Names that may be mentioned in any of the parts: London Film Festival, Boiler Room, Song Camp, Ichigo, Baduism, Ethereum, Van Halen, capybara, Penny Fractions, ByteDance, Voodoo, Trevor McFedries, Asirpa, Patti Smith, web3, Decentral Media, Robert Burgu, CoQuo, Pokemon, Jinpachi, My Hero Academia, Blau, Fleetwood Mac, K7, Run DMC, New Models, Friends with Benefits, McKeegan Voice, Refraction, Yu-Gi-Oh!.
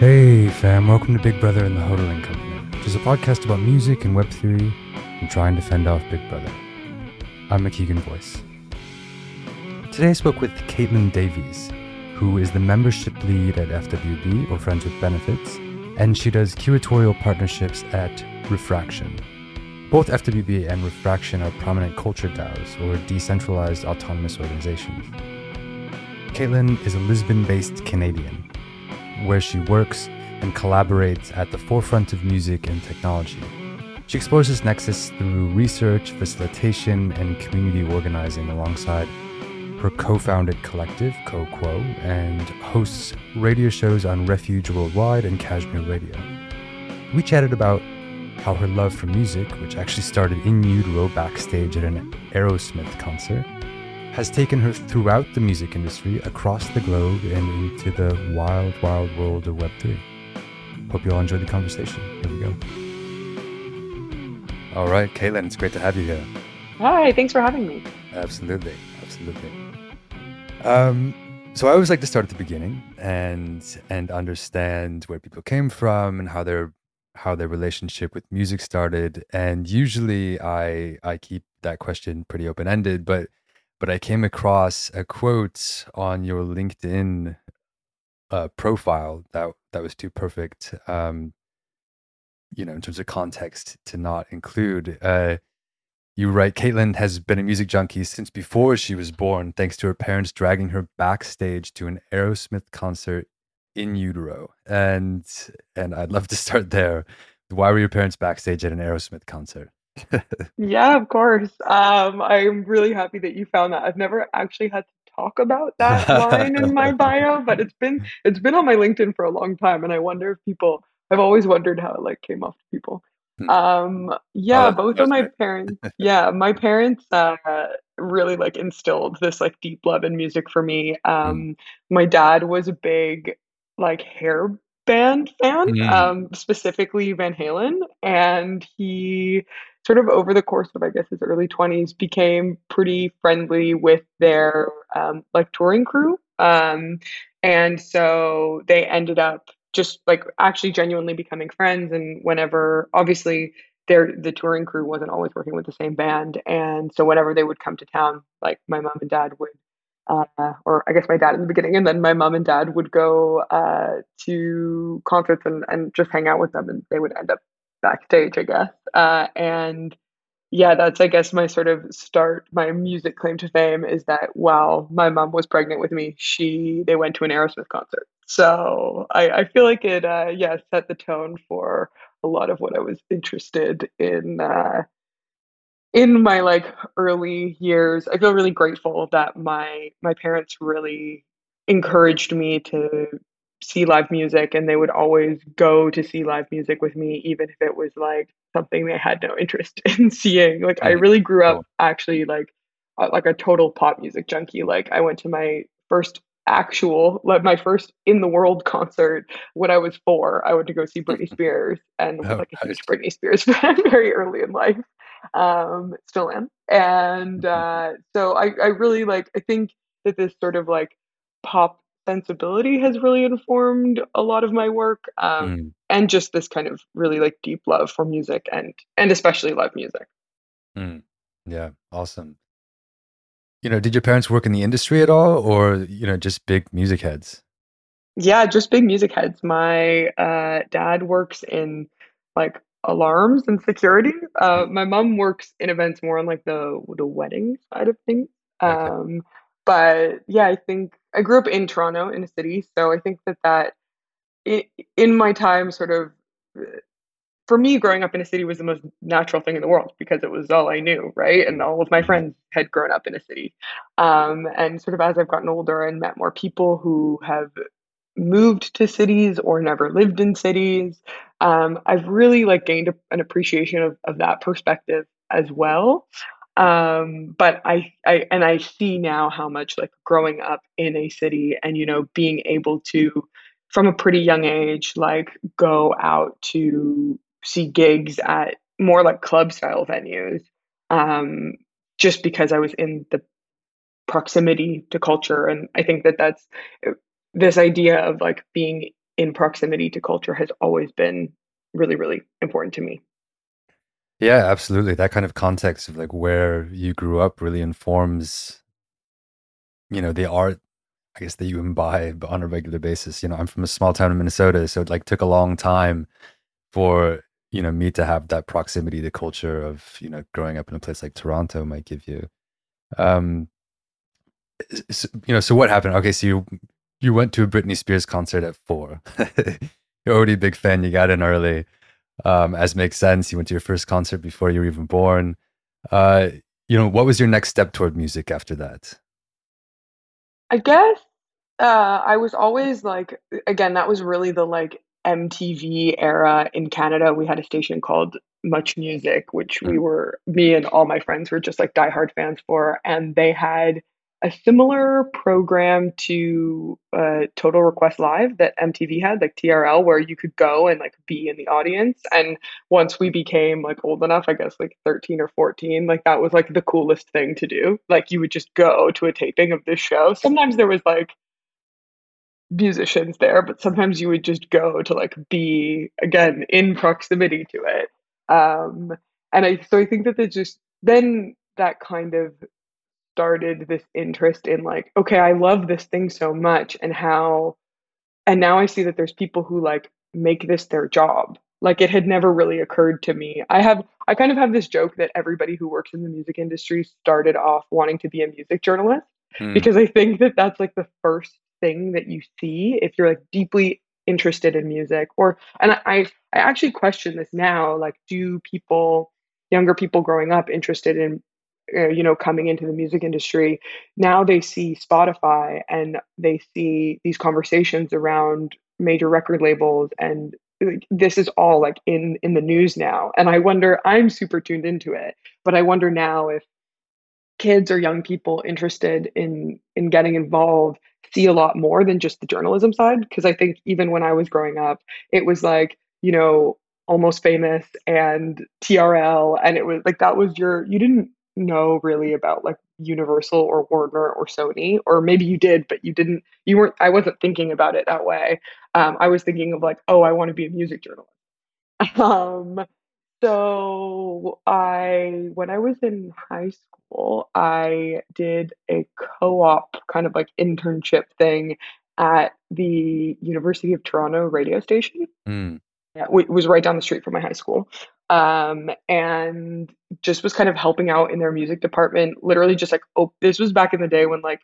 Hey fam, welcome to Big Brother and the Hodling Company, which is a podcast about music and web theory and trying to fend off Big Brother. I'm McKeegan Voice. Today I spoke with Kaitlyn Davies, who is the membership lead at FWB, or Friends with Benefits, and she does curatorial partnerships at Refraction. Both FWB and Refraction are prominent culture DAOs, or decentralized autonomous organizations. Kaitlyn is a Lisbon-based Canadian, where she works and collaborates at the forefront of music and technology. She explores this nexus through research, facilitation, and community organizing alongside her co-founded collective, CoQuo, and hosts radio shows on Refuge Worldwide and Cashmere Radio. We chatted about how her love for music, which actually started in utero backstage at an Aerosmith concert, has taken her throughout the music industry, across the globe, and into the wild, wild world of Web3. Hope you all enjoyed the conversation. Here we go. All right, Kaitlyn, it's great to have you here. Hi, thanks for having me. Absolutely, absolutely. So I always like to start at the beginning and understand where people came from and how their relationship with music started. And usually I keep that question pretty open-ended, but I came across a quote on your LinkedIn profile that was too perfect, in terms of context to not include. You write, Kaitlyn has been a music junkie since before she was born, thanks to her parents dragging her backstage to an Aerosmith concert in utero. And I'd love to start there. Why were your parents backstage at an Aerosmith concert? Yeah, of course. I'm really happy that you found that. I've never actually had to talk about that line in my bio, but it's been on my LinkedIn for a long time, and I wonder if people. I've always wondered how it came off to people. Both of my parents. Yeah, my parents really instilled this deep love in music for me. My dad was a big hair band fan, specifically Van Halen, and he sort of over the course of, I guess, his early 20s, became pretty friendly with their touring crew. And so they ended up just actually genuinely becoming friends. And whenever, obviously, the touring crew wasn't always working with the same band. And so whenever they would come to town, my mom and dad would, or I guess my dad in the beginning, and then my mom and dad would go to concerts and just hang out with them. And they would end up backstage, I guess. And yeah, that's, I guess, my sort of start. My music claim to fame is that while my mom was pregnant with me, they went to an Aerosmith concert. So I feel like it, set the tone for a lot of what I was interested in my early years. I feel really grateful that my parents really encouraged me to see live music, and they would always go to see live music with me, even if it was something they had no interest in seeing. I really grew up actually a total pop music junkie. I went to my first first in the world concert when I was 4. I went to go see Britney Spears and was a huge Britney Spears fan very early in life. Still am. And so I really I think that this sort of pop sensibility has really informed a lot of my work, and just this kind of really deep love for music and especially live music. Yeah, awesome. Did your parents work in the industry at all, or just big music heads? Yeah, just big music heads. My dad works in alarms and security. My mom works in events more on the wedding side of things. Okay. But yeah, I think I grew up in Toronto in a city. So I think that in my time sort of, for me, growing up in a city was the most natural thing in the world because it was all I knew, right? And all of my friends had grown up in a city. And sort of as I've gotten older and met more people who have moved to cities or never lived in cities, I've really gained an appreciation of that perspective as well. But I see now how much growing up in a city and, being able to, from a pretty young age, go out to see gigs at more club style venues, just because I was in the proximity to culture. And I think that that's this idea of being in proximity to culture has always been really, really important to me. Yeah, absolutely. That kind of context of like where you grew up really informs, you know, the art, I guess, that you imbibe on a regular basis. You know, I'm from a small town in Minnesota, so it like took a long time for, you know, me to have that proximity to culture of, you know, growing up in a place like Toronto might give you. So, you know, so what happened? Okay, so you went to a Britney Spears concert at 4. You're already a big fan. You got in early. As makes sense, you went to your first concert before you were even born. You know, what was your next step toward music after that? I guess I was always like, again, that was really the like MTV era in Canada. We had a station called Much Music, which me and all my friends were just like diehard fans for. And they had a similar program to Total Request Live that MTV had, like TRL, where you could go and like be in the audience. And once we became like old enough, I guess like 13 or 14, like that was like the coolest thing to do. Like you would just go to a taping of this show. Sometimes there was like musicians there, but sometimes you would just go to like be, again, in proximity to it. So I think that that kind of started this interest in like, okay, I love this thing so much, and now I see that there's people who like make this their job. Like it had never really occurred to me. I kind of have this joke that everybody who works in the music industry started off wanting to be a music journalist, because I think that that's like the first thing that you see if you're like deeply interested in music. And I actually question this now, like do younger people growing up interested in coming into the music industry, now they see Spotify and they see these conversations around major record labels, and this is all like in the news now. And I wonder, I'm super tuned into it, but I wonder now if kids or young people interested in getting involved see a lot more than just the journalism side. Because I think even when I was growing up, it was like, you know, Almost Famous and TRL, and it was like that was you didn't know really about like Universal or Warner or Sony, or maybe you did, but I wasn't thinking about it that way. I was thinking of like, oh, I want to be a music journalist. So when I was in high school, I did a co-op kind of like internship thing at the University of Toronto radio station. Yeah, it was right down the street from my high school. And just was kind of helping out in their music department, literally just like, oh, this was back in the day when like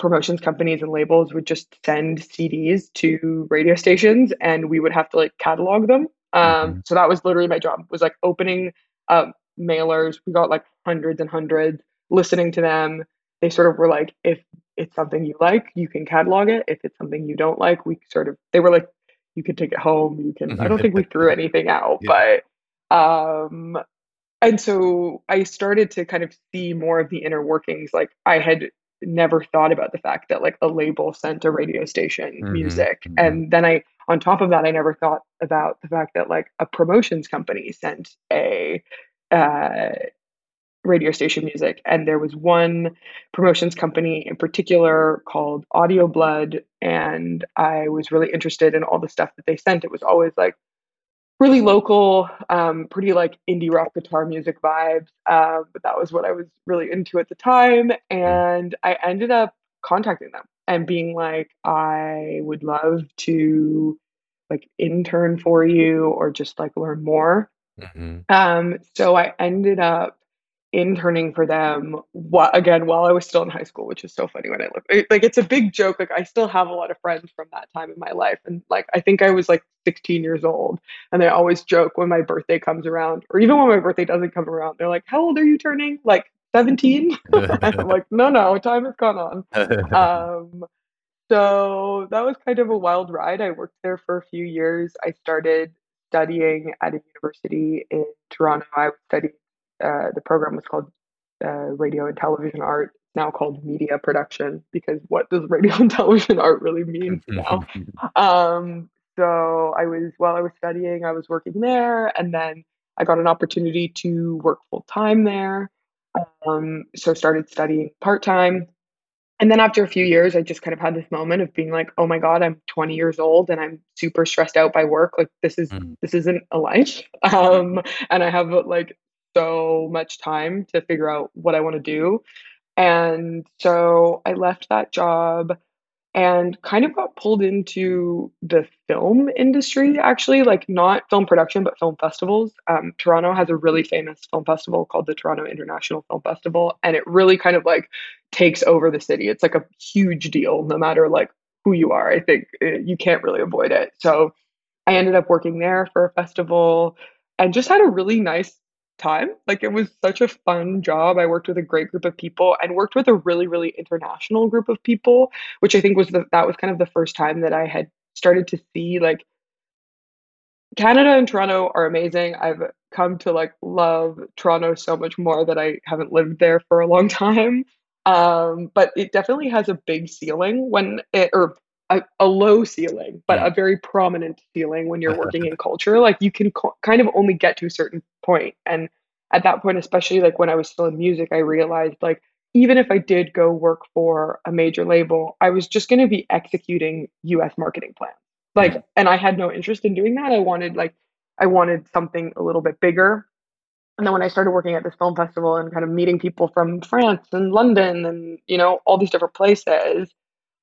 promotions companies and labels would just send CDs to radio stations and we would have to like catalog them. So that was literally my job, was like opening mailers. We got like hundreds and hundreds, listening to them. They sort of were like, if it's something you like, you can catalog it. If it's something you don't like, they were like, you can take it home. I don't think we threw anything out, but, and so I started to kind of see more of the inner workings. Like I had never thought about the fact that like a label sent a radio station music. And then on top of that, I never thought about the fact that like a promotions company sent a, radio station music. And there was one promotions company in particular called Audio Blood, and I was really interested in all the stuff that they sent. It was always like really local, pretty like indie rock guitar music vibes, but that was what I was really into at the time. And I ended up contacting them and being like, I would love to like intern for you or just like learn more. So I ended up interning for them while I was still in high school, which is so funny when I look, like it's a big joke. Like I still have a lot of friends from that time in my life, and like I think I was like 16 years old, and I always joke when my birthday comes around, or even when my birthday doesn't come around, they're like, how old are you turning? Like 17? I'm like, no, time has gone on. So that was kind of a wild ride. I worked there for a few years. I started studying at a university in Toronto. I studied the program was called Radio and Television Art, now called Media Production, because what does radio and television art really mean now? So while I was studying, I was working there, and then I got an opportunity to work full-time there. So started studying part-time, And then after a few years, I just kind of had this moment of being like, oh my God, I'm 20 years old and I'm super stressed out by work. Like this isn't a life. And I have like so much time to figure out what I want to do. And so I left that job and kind of got pulled into the film industry, actually, like not film production, but film festivals. Toronto has a really famous film festival called the Toronto International Film Festival. And it really kind of like takes over the city. It's like a huge deal, no matter like who you are. I think you can't really avoid it. So I ended up working there for a festival and just had a really nice time. Like it was such a fun job. I worked with a great group of people and worked with a really, really international group of people, which I think was that was kind of the first time that I had started to see like Canada and Toronto are amazing. I've come to like love Toronto so much more that I haven't lived there for a long time. But it definitely has a big ceiling when it, or a low ceiling, but a very prominent ceiling when you're working in culture. Like you can kind of only get to a certain point. And at that point, especially like when I was still in music, I realized like, even if I did go work for a major label, I was just going to be executing US marketing plans. Like, and I had no interest in doing that. I wanted something a little bit bigger. And then when I started working at this film festival and kind of meeting people from France and London and, you know, all these different places,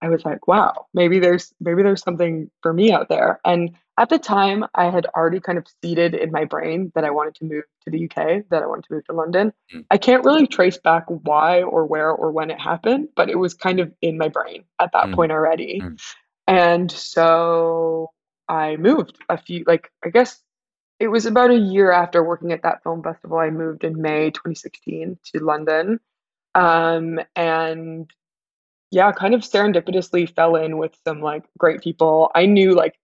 I was like, wow, maybe there's something for me out there. And at the time, I had already kind of seeded in my brain that I wanted to move to the UK, that I wanted to move to London. I can't really trace back why or where or when it happened, but it was kind of in my brain at that point already. And so I moved it was about a year after working at that film festival. I moved in May 2016 to London. And yeah, kind of serendipitously fell in with some like great people. I knew like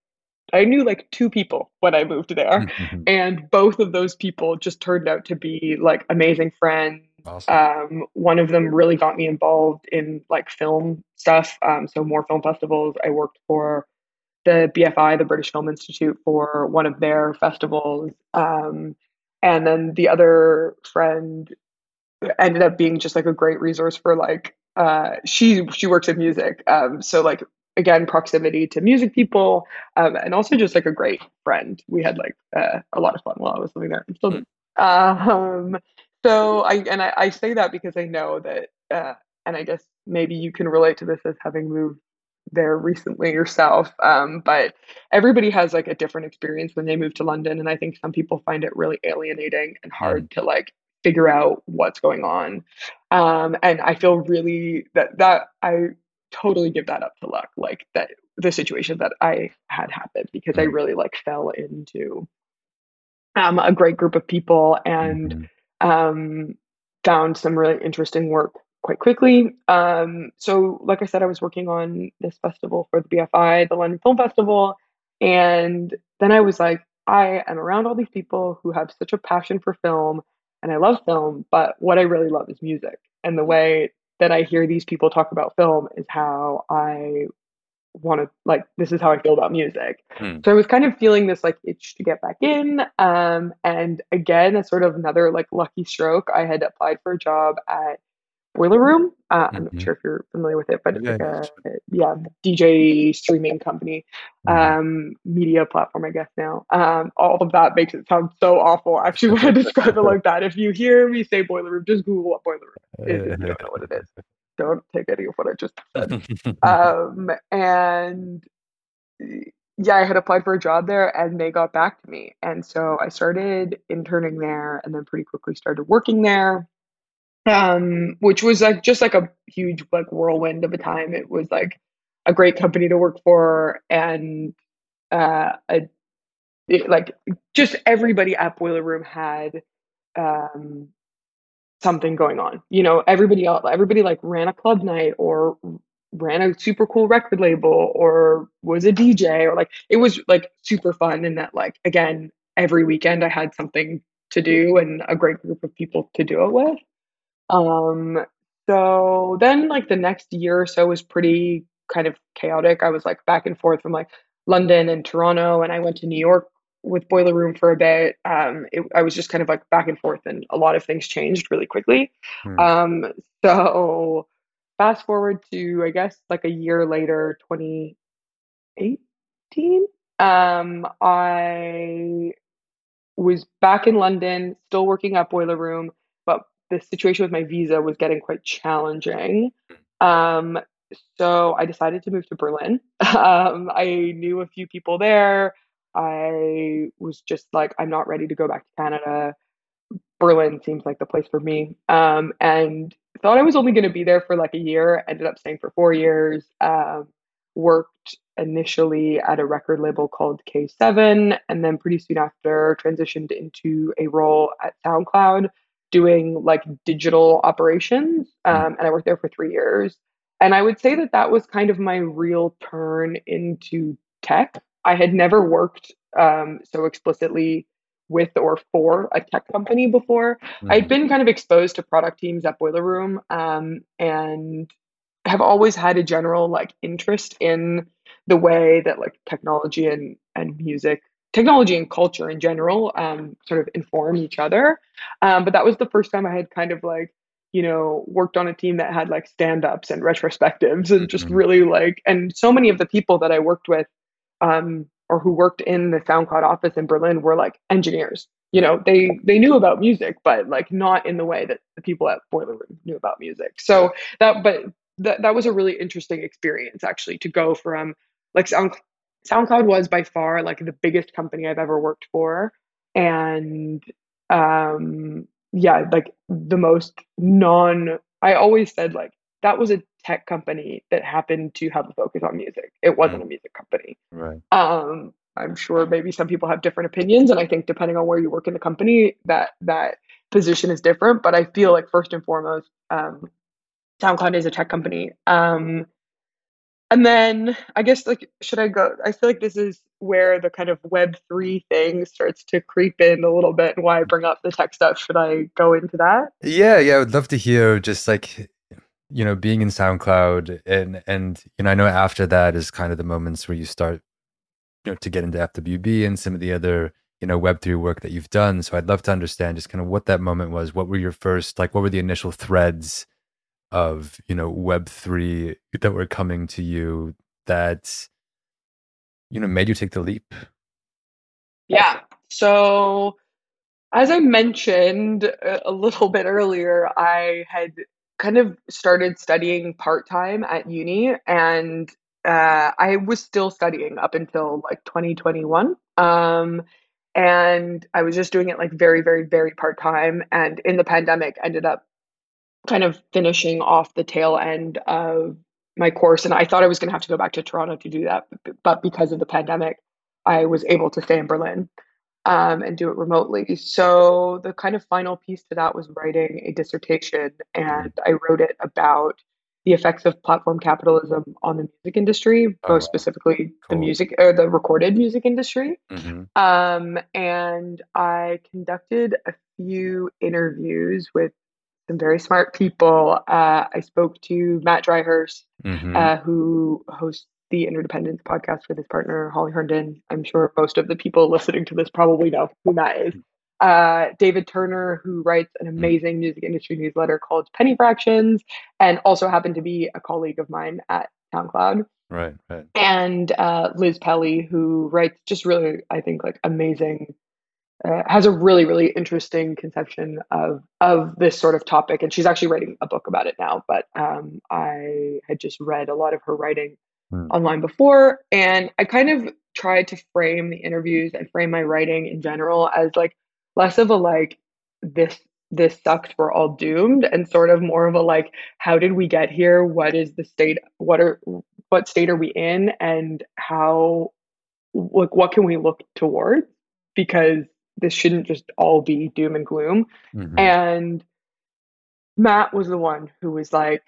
two people when I moved there. And both of those people just turned out to be like amazing friends. Awesome. One of them really got me involved in like film stuff. So more film festivals. I worked for the BFI, the British Film Institute, for one of their festivals. And then the other friend ended up being just like a great resource for like, she works in music. So like, again, proximity to music people, and also just like a great friend. We had like a lot of fun while I was living there. So I say that because I know that, and I guess maybe you can relate to this as having moved there recently yourself, but everybody has like a different experience when they move to London, and I think some people find it really alienating and hard to like figure out what's going on, and I feel really that I totally give that up to luck, like that the situation that I had happened, because I really like fell into a great group of people and found some really interesting work quite quickly. So like I said, I was working on this festival for the BFI, the London Film Festival. And then I was like, I am around all these people who have such a passion for film, and I love film, but what I really love is music. And the way that I hear these people talk about film is how I want to, like, this is how I feel about music. So I was kind of feeling this like itch to get back in. And again, that's sort of another like lucky stroke. I had applied for a job at Boiler Room. I'm not sure if you're familiar with it, but it's like a DJ streaming company, media platform, I guess now. All of that makes it sound so awful, actually, when I describe it like that. If you hear me say Boiler Room, just Google what Boiler Room is. If you don't know what it is, don't take any of what I just said. And yeah, I had applied for a job there and they got back to me. And so I started interning there and then pretty quickly started working there. Which was like just like a huge like whirlwind of a time. It was like a great company to work for, and like just everybody at Boiler Room had something going on. You know, everybody like ran a club night or ran a super cool record label or was a DJ, or like it was like super fun. And that like again, every weekend I had something to do and a great group of people to do it with. So then like the next year or so was pretty kind of chaotic. I was like back and forth from like London and Toronto, and I went to New York with Boiler Room for a bit. I was just kind of like back and forth, and a lot of things changed really quickly. So Fast forward to, I guess, like a year later, 2018, I was back in London, still working at Boiler Room, but the situation with my visa was getting quite challenging. So I decided to move to Berlin. I knew a few people there. I was just like, I'm not ready to go back to Canada. Berlin seems like the place for me. And thought I was only going to be there for like a year, ended up staying for 4 years, worked initially at a record label called K7, and then pretty soon after transitioned into a role at SoundCloud doing like digital operations. And I worked there for 3 years. And I would say that that was kind of my real turn into tech. I had never worked so explicitly with or for a tech company before. I'd been kind of exposed to product teams at Boiler Room, and have always had a general like interest in the way that like technology and music, technology and culture in general, sort of inform each other. But that was the first time I had kind of like, you know, worked on a team that had like stand-ups and retrospectives and just really like, and so many of the people that I worked with, or who worked in the SoundCloud office in Berlin were like engineers. You know, they knew about music, but like not in the way that the people at Boiler Room knew about music. So that, but that was a really interesting experience actually, to go from like SoundCloud was by far like the biggest company I've ever worked for. And yeah, like the most I always said like, that was a tech company that happened to have a focus on music. It wasn't a music company. Right. I'm sure maybe some people have different opinions. And I think depending on where you work in the company, that position is different. But I feel like first and foremost, SoundCloud is a tech company. And then I guess like, should I go? I feel like this is where the kind of Web3 thing starts to creep in a little bit and why I bring up the tech stuff. Should I go into that? Yeah. I would love to hear just like, you know, being in SoundCloud and, you know, I know after that is kind of the moments where you start, you know, to get into FWB and some of the other, you know, Web3 work that you've done. So I'd love to understand just kind of what that moment was. What were your first, like, what were the initial threads of, you know, Web3 that were coming to you that, you know, made you take the leap? Yeah. So as I mentioned a little bit earlier, I had kind of started studying part-time at uni, and I was still studying up until like 2021. And I was just doing it like very, very, very part-time. And in the pandemic, ended up kind of finishing off the tail end of my course. And I thought I was going to have to go back to Toronto to do that. But because of the pandemic, I was able to stay in Berlin and do it remotely. So the kind of final piece to that was writing a dissertation, and I wrote it about the effects of platform capitalism on the music industry, most specifically the music or the recorded music industry. And I conducted a few interviews with some very smart people. I spoke to Matt Dryhurst, who hosts the Interdependence podcast with his partner, Holly Herndon. I'm sure most of the people listening to this probably know who that is. David Turner, who writes an amazing music industry newsletter called Penny Fractions, and also happened to be a colleague of mine at SoundCloud. Right. And Liz Pelly, who writes just really, I think, like amazing, has a really, really interesting conception of this sort of topic. And she's actually writing a book about it now, but I had just read a lot of her writing online before. And I kind of tried to frame the interviews and frame my writing in general as like less of a like, this sucks, we're all doomed, and sort of more of a like, how did we get here? What is the state? What state are we in? And how, like, what can we look toward? Because this shouldn't just all be doom and gloom. And Matt was the one who was like,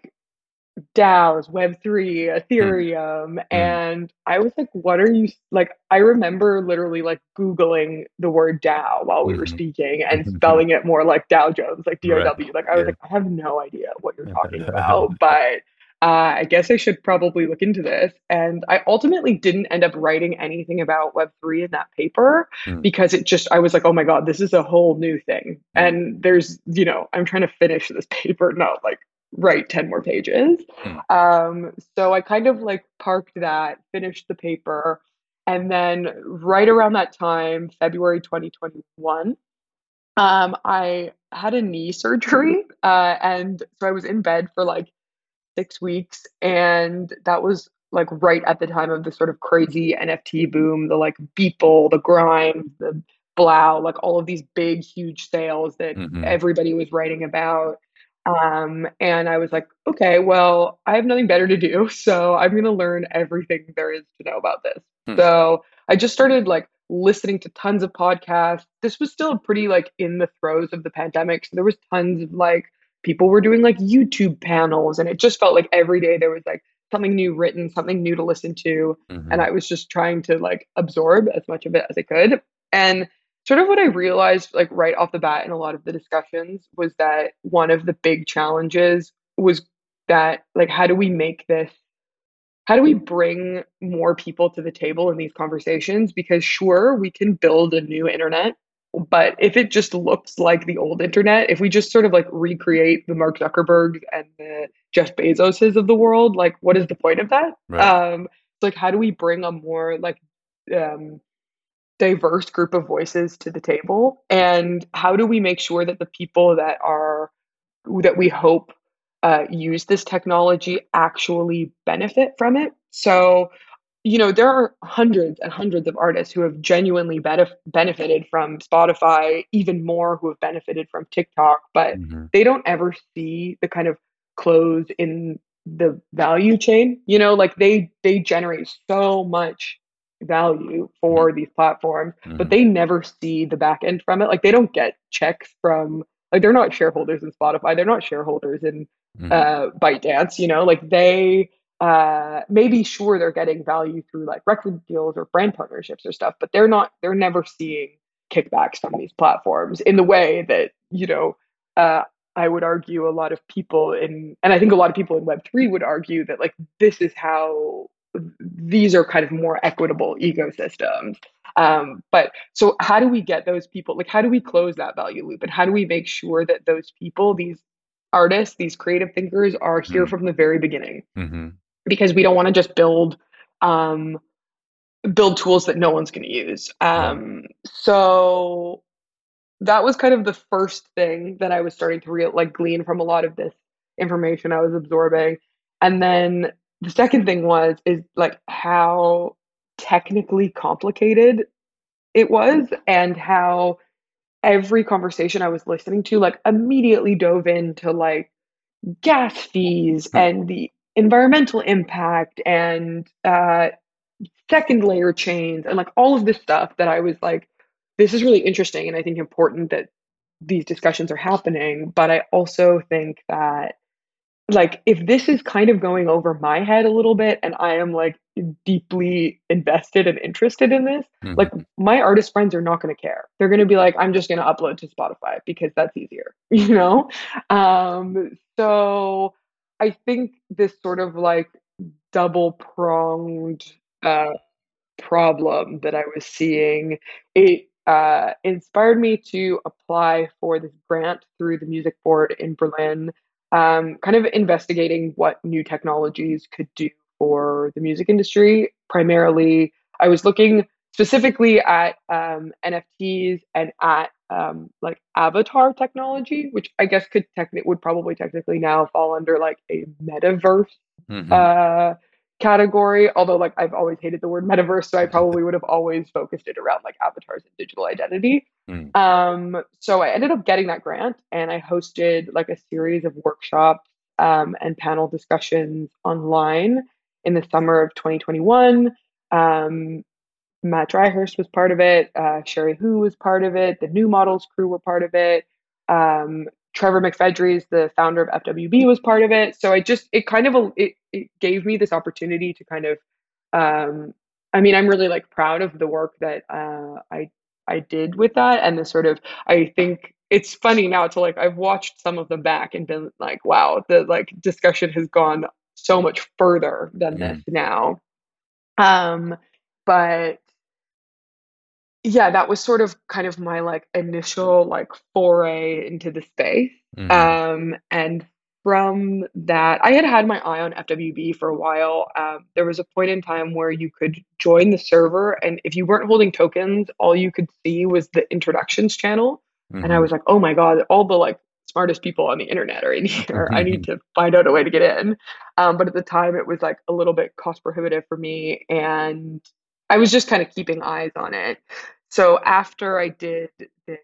DAOs, Web3, Ethereum. And I was like, what are you like? I remember literally like Googling the word DAO while we were speaking and spelling it more like Dow Jones, like DOW. Like, I was like, I have no idea what you're talking about, but I guess I should probably look into this. And I ultimately didn't end up writing anything about Web3 in that paper because it just, I was like, oh my God, this is a whole new thing. And there's, you know, I'm trying to finish this paper. No, like, write 10 more pages. So I kind of like parked that, finished the paper. And then right around that time, February 2021, I had a knee surgery. And so I was in bed for like 6 weeks. And that was like right at the time of the sort of crazy NFT boom, the like Beeple, the Grimes, the Blau, like all of these big, huge sales that everybody was writing about. And I was like, okay, well, I have nothing better to do, so I'm going to learn everything there is to know about this. So I just started like listening to tons of podcasts. This was still pretty like in the throes of the pandemic. So there was tons of like people were doing like YouTube panels, and it just felt like every day there was like something new written, something new to listen to. And I was just trying to like absorb as much of it as I could. And sort of what I realized like right off the bat in a lot of the discussions was that one of the big challenges was that like, how do we make this, how do we bring more people to the table in these conversations? Because sure, we can build a new internet, but if it just looks like the old internet, if we just sort of like recreate the Mark Zuckerbergs and the Jeff Bezoses of the world, like what is the point of that? Right. It's like, how do we bring a more like, diverse group of voices to the table, and how do we make sure that the people that are that we hope use this technology actually benefit from it? So, you know, there are hundreds and hundreds of artists who have genuinely benefited from Spotify, even more who have benefited from TikTok, but they don't ever see the kind of close in the value chain. You know, like they generate so much value for these platforms, but they never see the back end from it. Like they don't get checks from, like they're not shareholders in Spotify, they're not shareholders in ByteDance, you know, like they maybe sure they're getting value through like record deals or brand partnerships or stuff, but they're not, they're never seeing kickbacks from these platforms in the way that, you know, I would argue a lot of people in, and I think a lot of people in Web3 would argue that like this is how these are kind of more equitable ecosystems. But so how do we get those people, like how do we close that value loop? And how do we make sure that those people, these artists, these creative thinkers are here from the very beginning? Because we don't want to just build build tools that no one's going to use. So that was kind of the first thing that I was starting to glean from a lot of this information I was absorbing. And then the second thing was, is like how technically complicated it was, and how every conversation I was listening to, like immediately dove into like gas fees and the environmental impact and second layer chains and like all of this stuff that I was like, this is really interesting. And I think important that these discussions are happening. But I also think that like if this is kind of going over my head a little bit and I am like deeply invested and interested in this, like my artist friends are not going to care. They're going to be like, I'm just going to upload to Spotify because that's easier, you know? So I think this sort of like double pronged problem that I was seeing, it inspired me to apply for this grant through the music board in Berlin, kind of investigating what new technologies could do for the music industry. Primarily, I was looking specifically at NFTs and at like avatar technology, which I guess could would probably technically now fall under like a metaverse category. Although like I've always hated the word metaverse, so I probably would have always focused it around like avatars and digital identity. So I ended up getting that grant, and I hosted like a series of workshops and panel discussions online in the summer of 2021. Matt Dryhurst was part of it. Sherry Hu was part of it. The New Models crew were part of it. Trevor McFedries, the founder of FWB, was part of it. So I just, it kind of, it gave me this opportunity to kind of, I mean, I'm really like proud of the work that I did with that. And the sort of, I think it's funny now to like, I've watched some of them back and been like, wow, the like discussion has gone so much further than this now. But yeah, that was sort of kind of my like initial like foray into the space. And from that, I had had my eye on FWB for a while. There was a point in time where you could join the server, and if you weren't holding tokens, all you could see was the introductions channel. Mm-hmm. And I was like, oh my God, all the like smartest people on the internet are in here. I need to find out a way to get in. But at the time, it was like a little bit cost prohibitive for me, and I was just kind of keeping eyes on it. So after I did this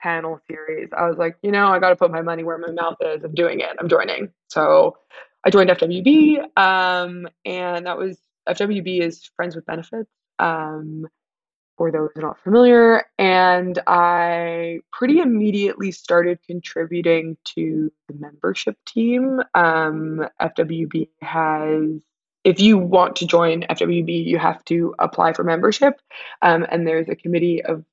panel series, I was like, you know, I got to put my money where my mouth is. I'm doing it. I'm joining. So I joined FWB, and that was, FWB is Friends with Benefits, for those who are not familiar. And I pretty immediately started contributing to the membership team. FWB has, if you want to join FWB, you have to apply for membership. And there's a committee of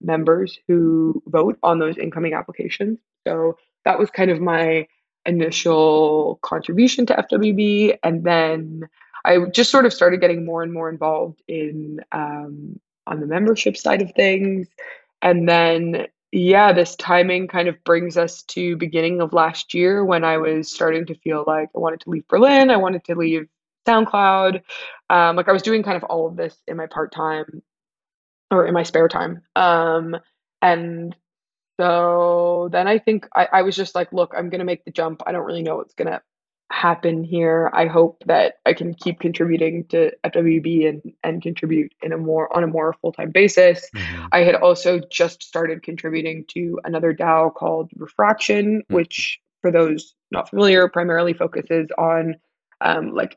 members who vote on those incoming applications. So that was kind of my initial contribution to FWB. And then I just sort of started getting more and more involved in on the membership side of things. And then, yeah, this timing kind of brings us to beginning of last year when I was starting to feel like I wanted to leave Berlin. I wanted to leave SoundCloud. Like I was doing kind of all of this in my part-time or in my spare time. And so then I think I was just like, look, I'm going to make the jump. I don't really know what's going to happen here. I hope that I can keep contributing to FWB and contribute in a more, on a more full-time basis. Mm-hmm. I had also just started contributing to another DAO called Refraction, mm-hmm. which for those not familiar primarily focuses on like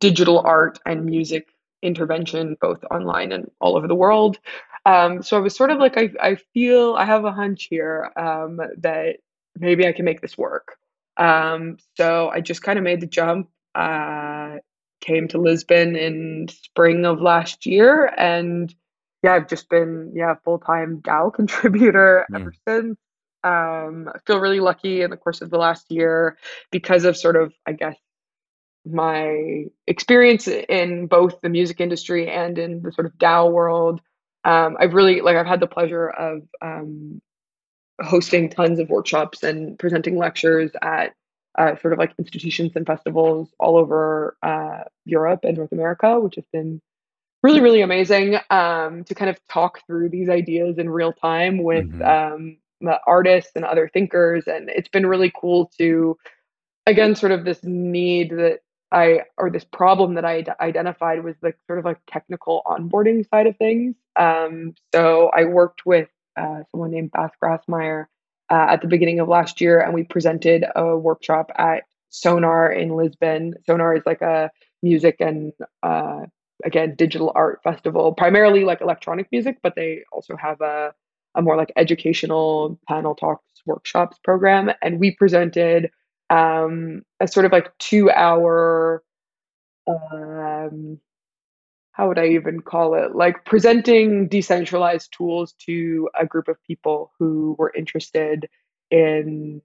digital art and music intervention, both online and all over the world. So I was sort of like, I feel I have a hunch here that maybe I can make this work. So I just kind of made the jump, came to Lisbon in spring of last year. And yeah, I've just been full-time DAO contributor ever since. I feel really lucky in the course of the last year because of sort of, I guess, my experience in both the music industry and in the sort of DAO world. I've really, like, I've had the pleasure of hosting tons of workshops and presenting lectures at sort of like institutions and festivals all over Europe and North America, which has been really, really amazing to kind of talk through these ideas in real time with the artists and other thinkers. And it's been really cool to, again, sort of this need that I, or this problem that I identified was like sort of like technical onboarding side of things. So I worked with someone named Bas Grassmeyer at the beginning of last year, and we presented a workshop at Sonar in Lisbon. Sonar is like a music and again, digital art festival, primarily like electronic music, but they also have a more like educational panel talks, workshops program. And we presented a sort of like 2 hour, how would I even call it? Like presenting decentralized tools to a group of people who were interested in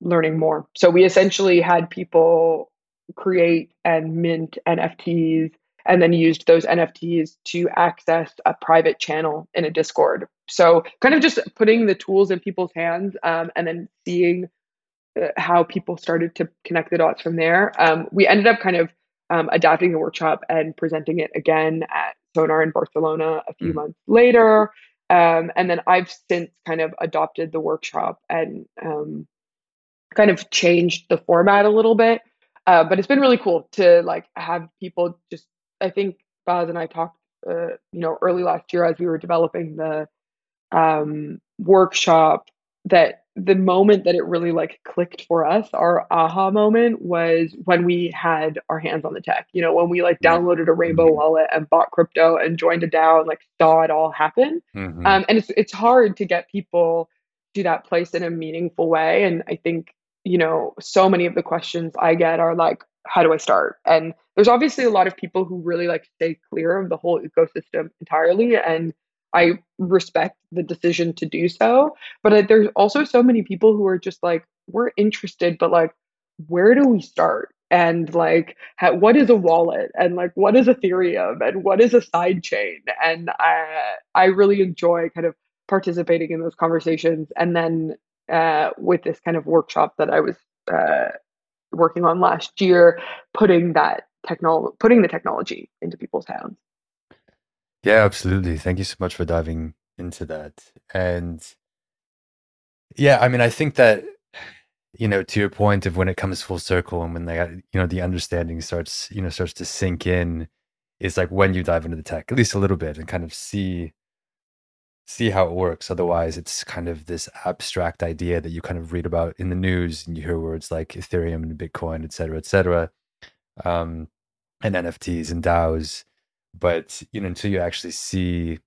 learning more. So we essentially had people create and mint NFTs and then used those NFTs to access a private channel in a Discord. So kind of just putting the tools in people's hands and then seeing how people started to connect the dots from there. We ended up kind of adapting the workshop and presenting it again at Sonar in Barcelona a few months later. And then I've since kind of adopted the workshop and kind of changed the format a little bit. But it's been really cool to like have people just, I think Baz and I talked, you know, early last year as we were developing the workshop, that the moment that it really like clicked for us, our aha moment, was when we had our hands on the tech, you know, when we like downloaded a Rainbow wallet and bought crypto and joined a DAO and like saw it all happen. And it's hard to get people to that place in a meaningful way. And I think, you know, so many of the questions I get are like, how do I start? And there's obviously a lot of people who really like stay clear of the whole ecosystem entirely, and I respect the decision to do so, but there's also so many people who are just like, we're interested, but like, where do we start? And like, what is a wallet? And like, what is Ethereum? And what is a side chain? And I really enjoy kind of participating in those conversations. And then with this kind of workshop that I was working on last year, putting the technology into people's hands. Yeah, absolutely. Thank you so much for diving into that. And yeah, I mean, I think that, you know, to your point of when it comes full circle and when they, you know, the understanding starts to sink in, is like when you dive into the tech, at least a little bit, and kind of see how it works. Otherwise, it's kind of this abstract idea that you kind of read about in the news and you hear words like Ethereum and Bitcoin, et cetera, and NFTs and DAOs. But, you know, until you actually see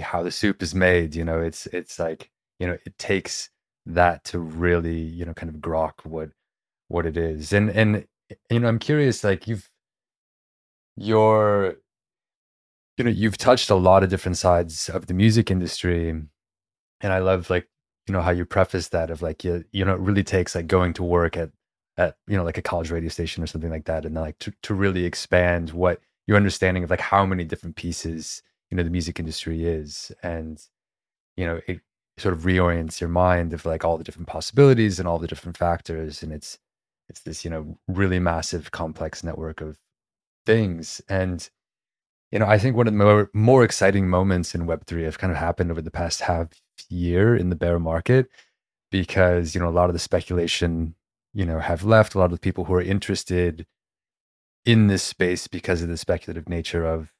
how the soup is made, you know, it's like, you know, it takes that to really, you know, kind of grok what it is. And, you know, I'm curious, like you've touched a lot of different sides of the music industry, and I love, like, you know, how you preface that of like, you know, it really takes like going to work at you know, like a college radio station or something like that, and like to really expand what your understanding of like how many different pieces, you know, the music industry is, and, you know, it sort of reorients your mind of like all the different possibilities and all the different factors, and it's this, you know, really massive complex network of things. And, you know, I think one of the more exciting moments in Web3 have kind of happened over the past half year in the bear market, because, you know, a lot of the speculation, you know, have left. A lot of the people who are interested in this space because of the speculative nature of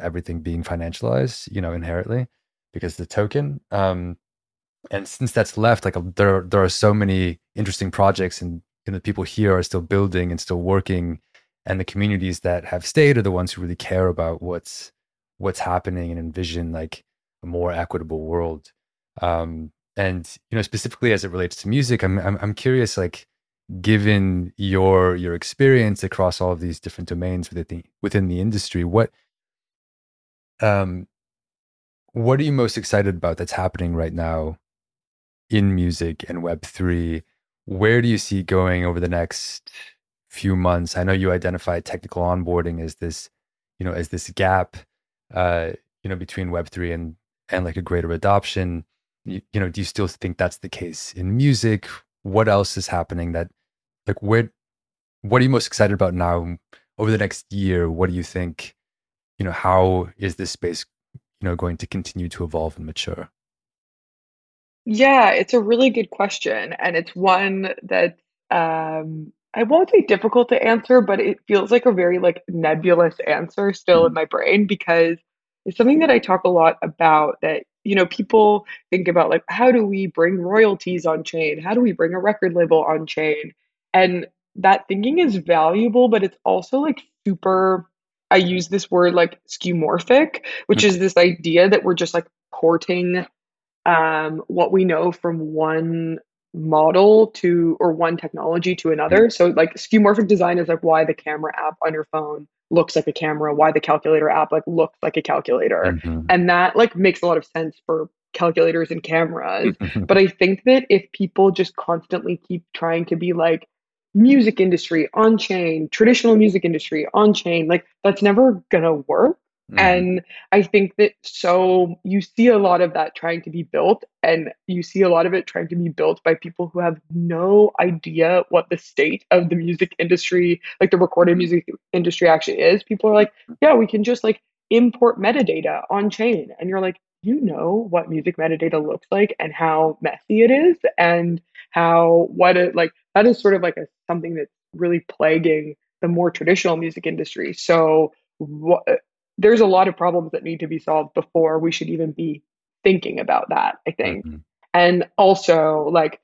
everything being financialized, you know, inherently because of the token. And since that's left, like there are so many interesting projects, and, you know, people here are still building and still working. And the communities that have stayed are the ones who really care about what's happening and envision like a more equitable world. And, you know, specifically as it relates to music, I'm curious, like, given your experience across all of these different domains within the industry, what are you most excited about that's happening right now in music and Web3? Where do you see going over the next few months? I know you identified technical onboarding as this, you know, as this gap, you know, between Web3 and like a greater adoption. You know, do you still think that's the case in music? What else is happening that, like, what are you most excited about now over the next year? What do you think, you know, how is this space, you know, going to continue to evolve and mature? Yeah, it's a really good question. And it's one that, I won't say difficult to answer, but it feels like a very like nebulous answer still in my brain, because it's something that I talk a lot about, that, you know, people think about like, how do we bring royalties on chain? How do we bring a record label on chain? And that thinking is valuable, but it's also like super, I use this word like skeuomorphic, which is this idea that we're just like porting what we know from one model to, or one technology to another. So like skeuomorphic design is like why the camera app on your phone looks like a camera, why the calculator app like looks like a calculator. And that like makes a lot of sense for calculators and cameras. But I think that if people just constantly keep trying to be like music industry on chain, traditional music industry on chain, like that's never gonna work. And I think that, so you see a lot of that trying to be built, and you see a lot of it trying to be built by people who have no idea what the state of the music industry, like the recorded music industry, actually is. People are like, yeah, we can just like import metadata on chain. And you're like, you know what music metadata looks like and how messy it is, and how, what it like, that is sort of like something that's really plaguing the more traditional music industry. So what, there's a lot of problems that need to be solved before we should even be thinking about that, I think. And also, like,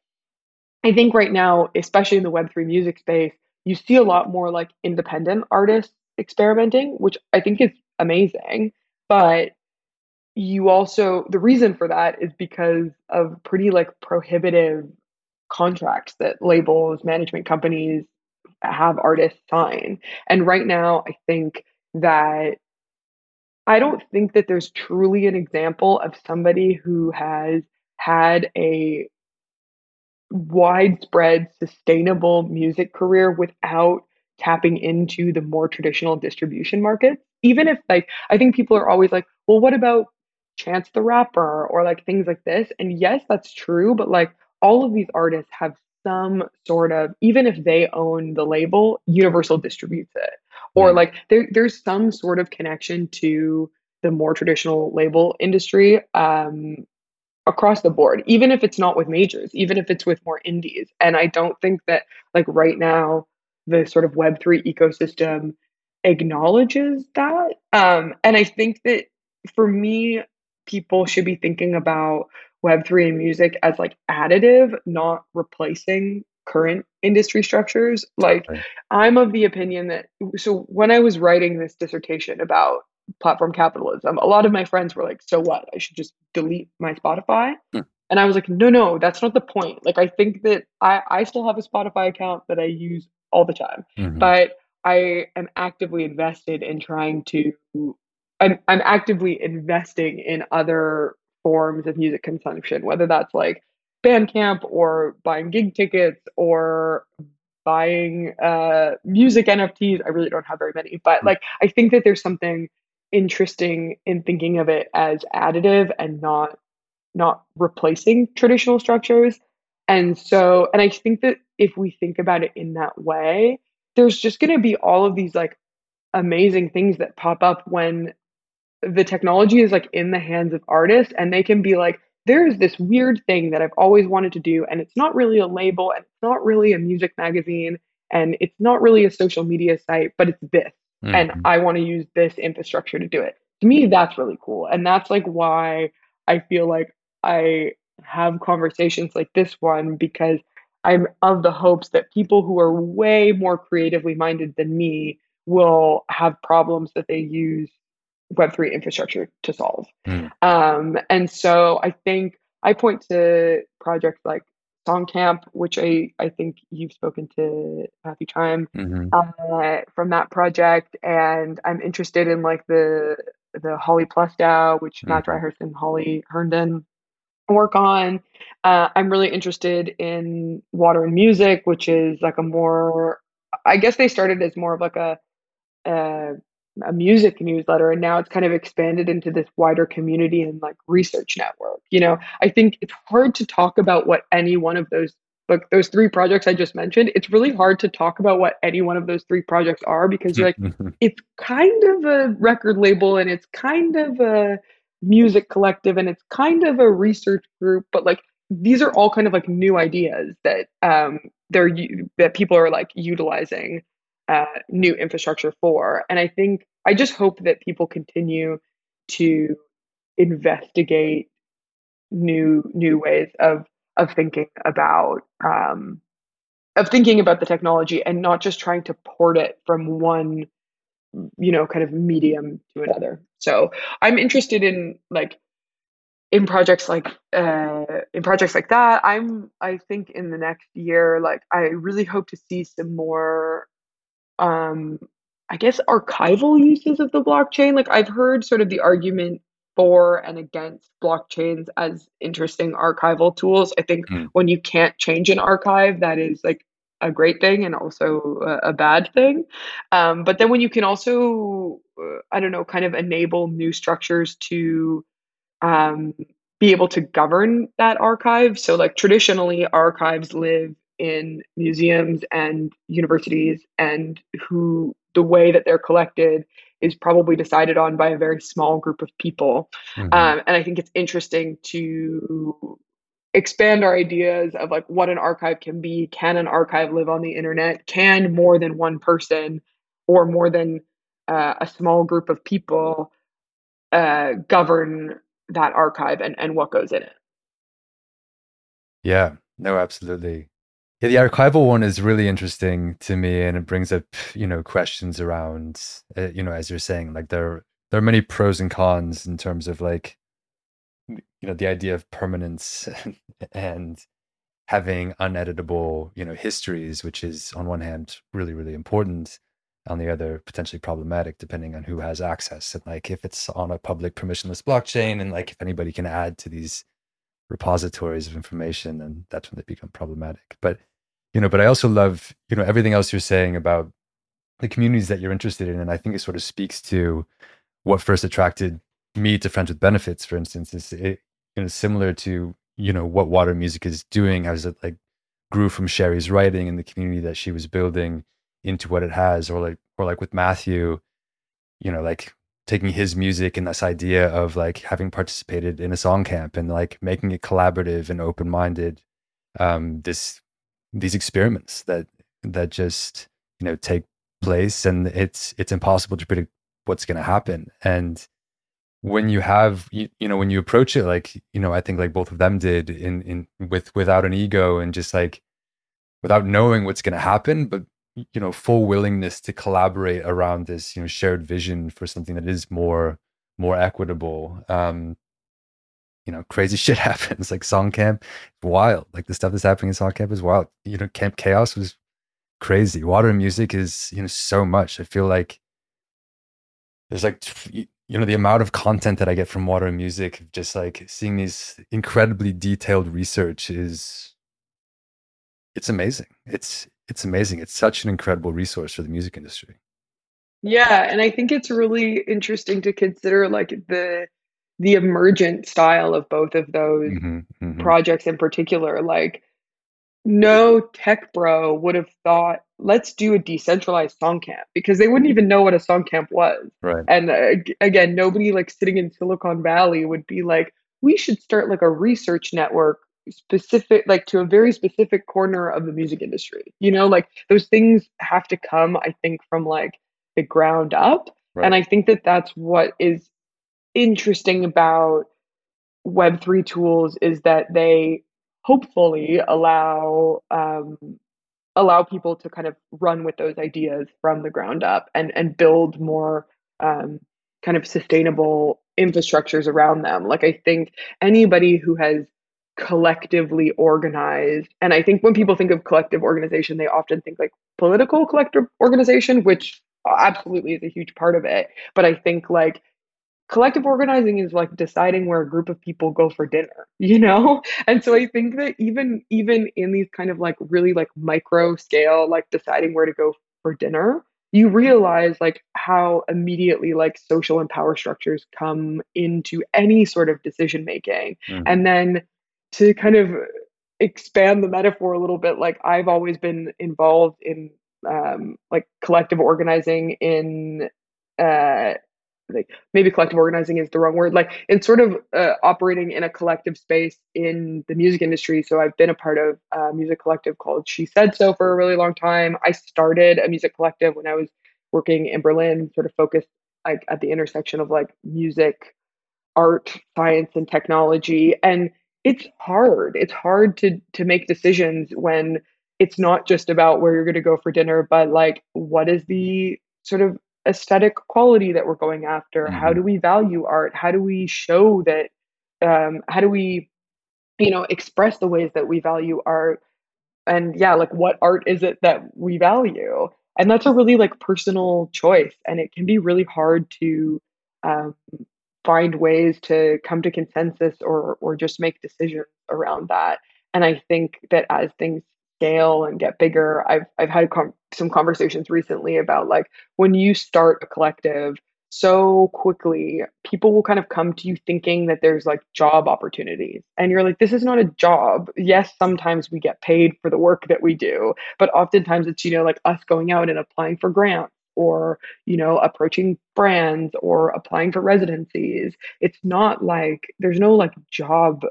I think right now, especially in the Web3 music space, you see a lot more like independent artists experimenting, which I think is amazing. But you also, the reason for that is because of pretty like prohibitive contracts that labels, management companies have artists sign. And right now, I think that I don't think that there's truly an example of somebody who has had a widespread, sustainable music career without tapping into the more traditional distribution markets. Even if, like, I think people are always like, well, what about Chance the Rapper or like things like this? And yes, that's true. But like, all of these artists have some sort of, even if they own the label, Universal distributes it. Or like there's some sort of connection to the more traditional label industry across the board, even if it's not with majors, even if it's with more indies. And I don't think that like right now, the sort of Web3 ecosystem acknowledges that. And I think that for me, people should be thinking about Web3 and music as like additive, not replacing current industry structures. Like I'm of the opinion that, so when I was writing this dissertation about platform capitalism, a lot of my friends were like, so what? I should just delete my Spotify. And I was like, no, that's not the point. Like, I think that I still have a Spotify account that I use all the time, but I am actively invested in trying to, I'm actively investing in other forms of music consumption, whether that's like Bandcamp or buying gig tickets or buying music NFTs. I really don't have very many, but like, I think that there's something interesting in thinking of it as additive and not replacing traditional structures. And so, and I think that if we think about it in that way, there's just going to be all of these like amazing things that pop up when the technology is like in the hands of artists and they can be like, there's this weird thing that I've always wanted to do. And it's not really a label and it's not really a music magazine and it's not really a social media site, but it's this. And I want to use this infrastructure to do it. To me, that's really cool. And that's like why I feel like I have conversations like this one, because I'm of the hopes that people who are way more creatively minded than me will have problems that they use Web3 infrastructure to solve. And so I think I point to projects like Song Camp, which I think you've spoken to Matthew Chime from that project. And I'm interested in like the Holly Plus DAO, which Matt Dryhurst and Holly Herndon work on. I'm really interested in Water and Music, which is like a more, I guess they started as more of like a music newsletter, and now it's kind of expanded into this wider community and like research network. You know, I think it's hard to talk about what any one of those, like those three projects I just mentioned, it's really hard to talk about what any one of those three projects are, because you're like, it's kind of a record label and it's kind of a music collective and it's kind of a research group, but like these are all kind of like new ideas that that people are like utilizing new infrastructure for. And I think I just hope that people continue to investigate new ways of thinking about the technology and not just trying to port it from one, you know, kind of medium to another. So I'm interested in like in projects like that. I think in the next year, like I really hope to see some more I guess archival uses of the blockchain. Like I've heard sort of the argument for and against blockchains as interesting archival tools. I think when you can't change an archive, that is like a great thing and also a bad thing. But then when you can also, I don't know, kind of enable new structures to be able to govern that archive. So like traditionally archives live in museums and universities, and who the way that they're collected is probably decided on by a very small group of people. And I think it's interesting to expand our ideas of like what an archive can be. Can an archive live on the internet? Can more than one person or more than a small group of people govern that archive and what goes in it? Yeah, no, absolutely. Yeah, the archival one is really interesting to me, and it brings up, you know, questions around, you know, as you're saying, like there are many pros and cons in terms of like, you know, the idea of permanence and having uneditable, you know, histories, which is on one hand really, really important, on the other potentially problematic depending on who has access. And like if it's on a public permissionless blockchain, and like if anybody can add to these repositories of information, and that's when they become problematic. But, you know, but I also love, you know, everything else you're saying about the communities that you're interested in. And I think it sort of speaks to what first attracted me to Friends with Benefits, for instance, is, it, you know, similar to you know, what Water and Music is doing, how it like grew from Sherry's writing and the community that she was building into what it has, or like with Matthew, you know, like taking his music and this idea of like having participated in a song camp and like making it collaborative and open-minded, these experiments that just, you know, take place, and it's impossible to predict what's going to happen. And when you have, you know, when you approach it, like, you know, I think like both of them did without an ego and just like, without knowing what's going to happen, but, you know, full willingness to collaborate around this, you know, shared vision for something that is more equitable. You know, crazy shit happens. Like Song Camp, wild. Like the stuff that's happening in Song Camp is wild. You know, Camp Chaos was crazy. Water and Music is, you know, so much. I feel like there's like, you know, the amount of content that I get from Water and Music, just like seeing these incredibly detailed research it's amazing. It's amazing. It's such an incredible resource for the music industry. Yeah, and I think it's really interesting to consider like the emergent style of both of those projects in particular. Like, no tech bro would have thought, let's do a decentralized song camp, because they wouldn't even know what a song camp was. Right. And again, nobody like sitting in Silicon Valley would be like, we should start like a research network specific, like to a very specific corner of the music industry. You know, like those things have to come, I think, from like the ground up. Right. And I think that that's what is interesting about Web3 tools, is that they hopefully allow people to kind of run with those ideas from the ground up and build more kind of sustainable infrastructures around them. Like, I think anybody who has collectively organized, and I think when people think of collective organization, they often think like political collective organization, which absolutely is a huge part of it. But I think like collective organizing is like deciding where a group of people go for dinner, you know? And so I think that even in these kind of like really like micro scale, like deciding where to go for dinner, you realize like how immediately like social and power structures come into any sort of decision making. And then to kind of expand the metaphor a little bit, like I've always been involved in like collective organizing in like maybe collective organizing is the wrong word, like it's sort of operating in a collective space in the music industry. So I've been a part of a music collective called She Said So for a really long time. I started a music collective when I was working in Berlin, sort of focused like at the intersection of like music, art, science, and technology. And it's hard. It's hard to make decisions when it's not just about where you're going to go for dinner, but like what is the sort of aesthetic quality that we're going after? How do we value art? How do we show that, how do we, you know, express the ways that we value art? And yeah, like what art is it that we value? And that's a really like personal choice. And it can be really hard to find ways to come to consensus or just make decisions around that. And I think that as things scale and get bigger, I've had some conversations recently about like when you start a collective so quickly, people will kind of come to you thinking that there's like job opportunities, and you're like, this is not a job. Yes, sometimes we get paid for the work that we do, but oftentimes it's, you know, like us going out and applying for grants, or, you know, approaching brands or applying for residencies. It's not like there's no like job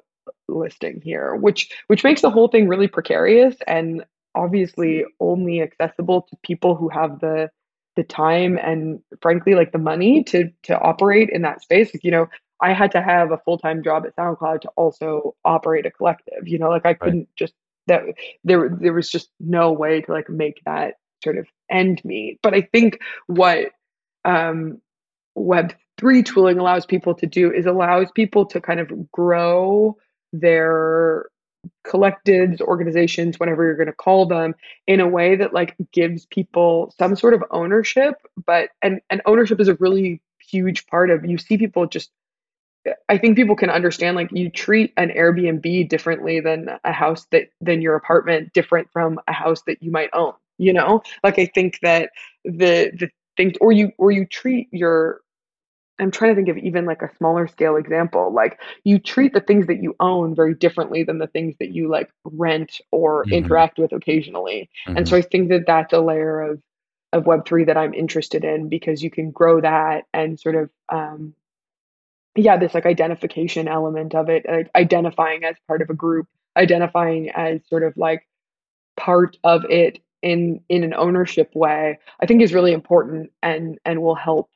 listing here, which makes the whole thing really precarious and obviously only accessible to people who have the time and frankly like the money to operate in that space. Like, you know, I had to have a full-time job at SoundCloud to also operate a collective, you know, like I couldn't just, that there was just no way to like make that sort of end meet. But I think what Web3 tooling allows people to do is allows people to kind of grow their collectives, organizations, whatever you're going to call them, in a way that like gives people some sort of ownership. But and ownership is a really huge part of, you see people just, I think people can understand, like you treat an Airbnb differently than a house than your apartment, different from a house that you might own, you know? Like I think that the things, or you treat your I'm trying to think of even like a smaller scale example. Like you treat the things that you own very differently than the things that you like rent or mm-hmm. interact with occasionally. Mm-hmm. And so I think that that's a layer of Web3 that I'm interested in, because you can grow that and sort of, this like identification element of it, like identifying as part of a group, identifying as sort of like part of it in an ownership way, I think is really important and will help,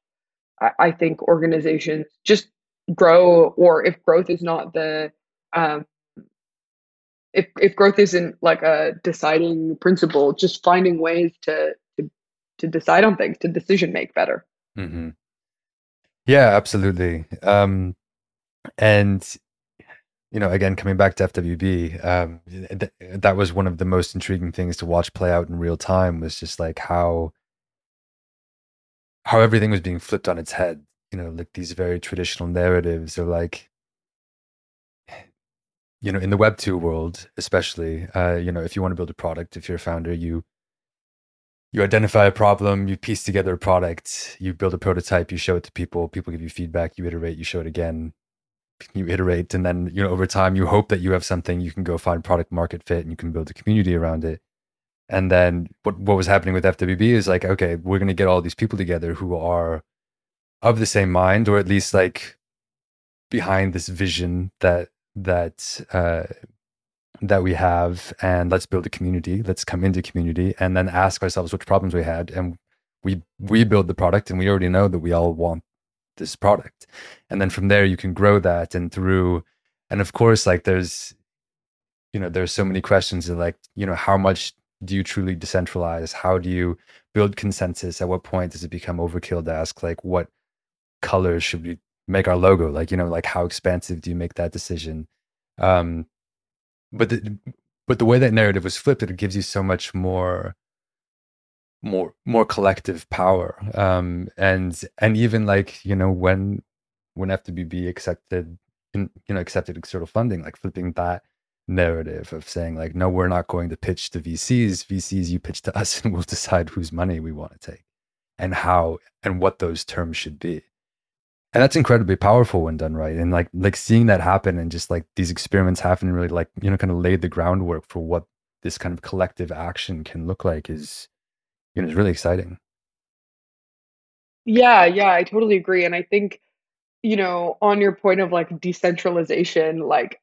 I think, organizations just grow, or if growth is not the, if growth isn't like a deciding principle, just finding ways to decide on things, to decision make better. Mm-hmm. Yeah, absolutely. And, you know, again, coming back to FWB, that was one of the most intriguing things to watch play out in real time, was just like how everything was being flipped on its head. You know, like these very traditional narratives are like, you know, in the Web2 world, especially, you know, if you want to build a product, if you're a founder, you identify a problem, you piece together a product, you build a prototype, you show it to people, people give you feedback, you iterate, you show it again, you iterate. And then, you know, over time, you hope that you have something, you can go find product market fit and you can build a community around it. And then what was happening with FWB is like, okay, we're going to get all these people together who are of the same mind, or at least like behind this vision that we have, and let's build a community. Let's come into community and then ask ourselves which problems we had, and we build the product, and we already know that we all want this product. And then from there, you can grow that, and of course, like there's so many questions of like, you know, how much do you truly decentralize? How do you build consensus? At what point does it become overkill to ask, like, what colors should we make our logo? Like, you know, like how expansive do you make that decision? But the way that narrative was flipped, it gives you so much more collective power. And even like, you know, when FWB accepted external funding, like flipping that narrative of saying like, no, we're not going to pitch to VCs, you pitch to us, and we'll decide whose money we want to take and how and what those terms should be. And that's incredibly powerful when done right. And like seeing that happen, and just like these experiments happen, and really like, you know, kind of laid the groundwork for what this kind of collective action can look like is, you know, is really exciting. Yeah, I totally agree. And I think, you know, on your point of like decentralization, like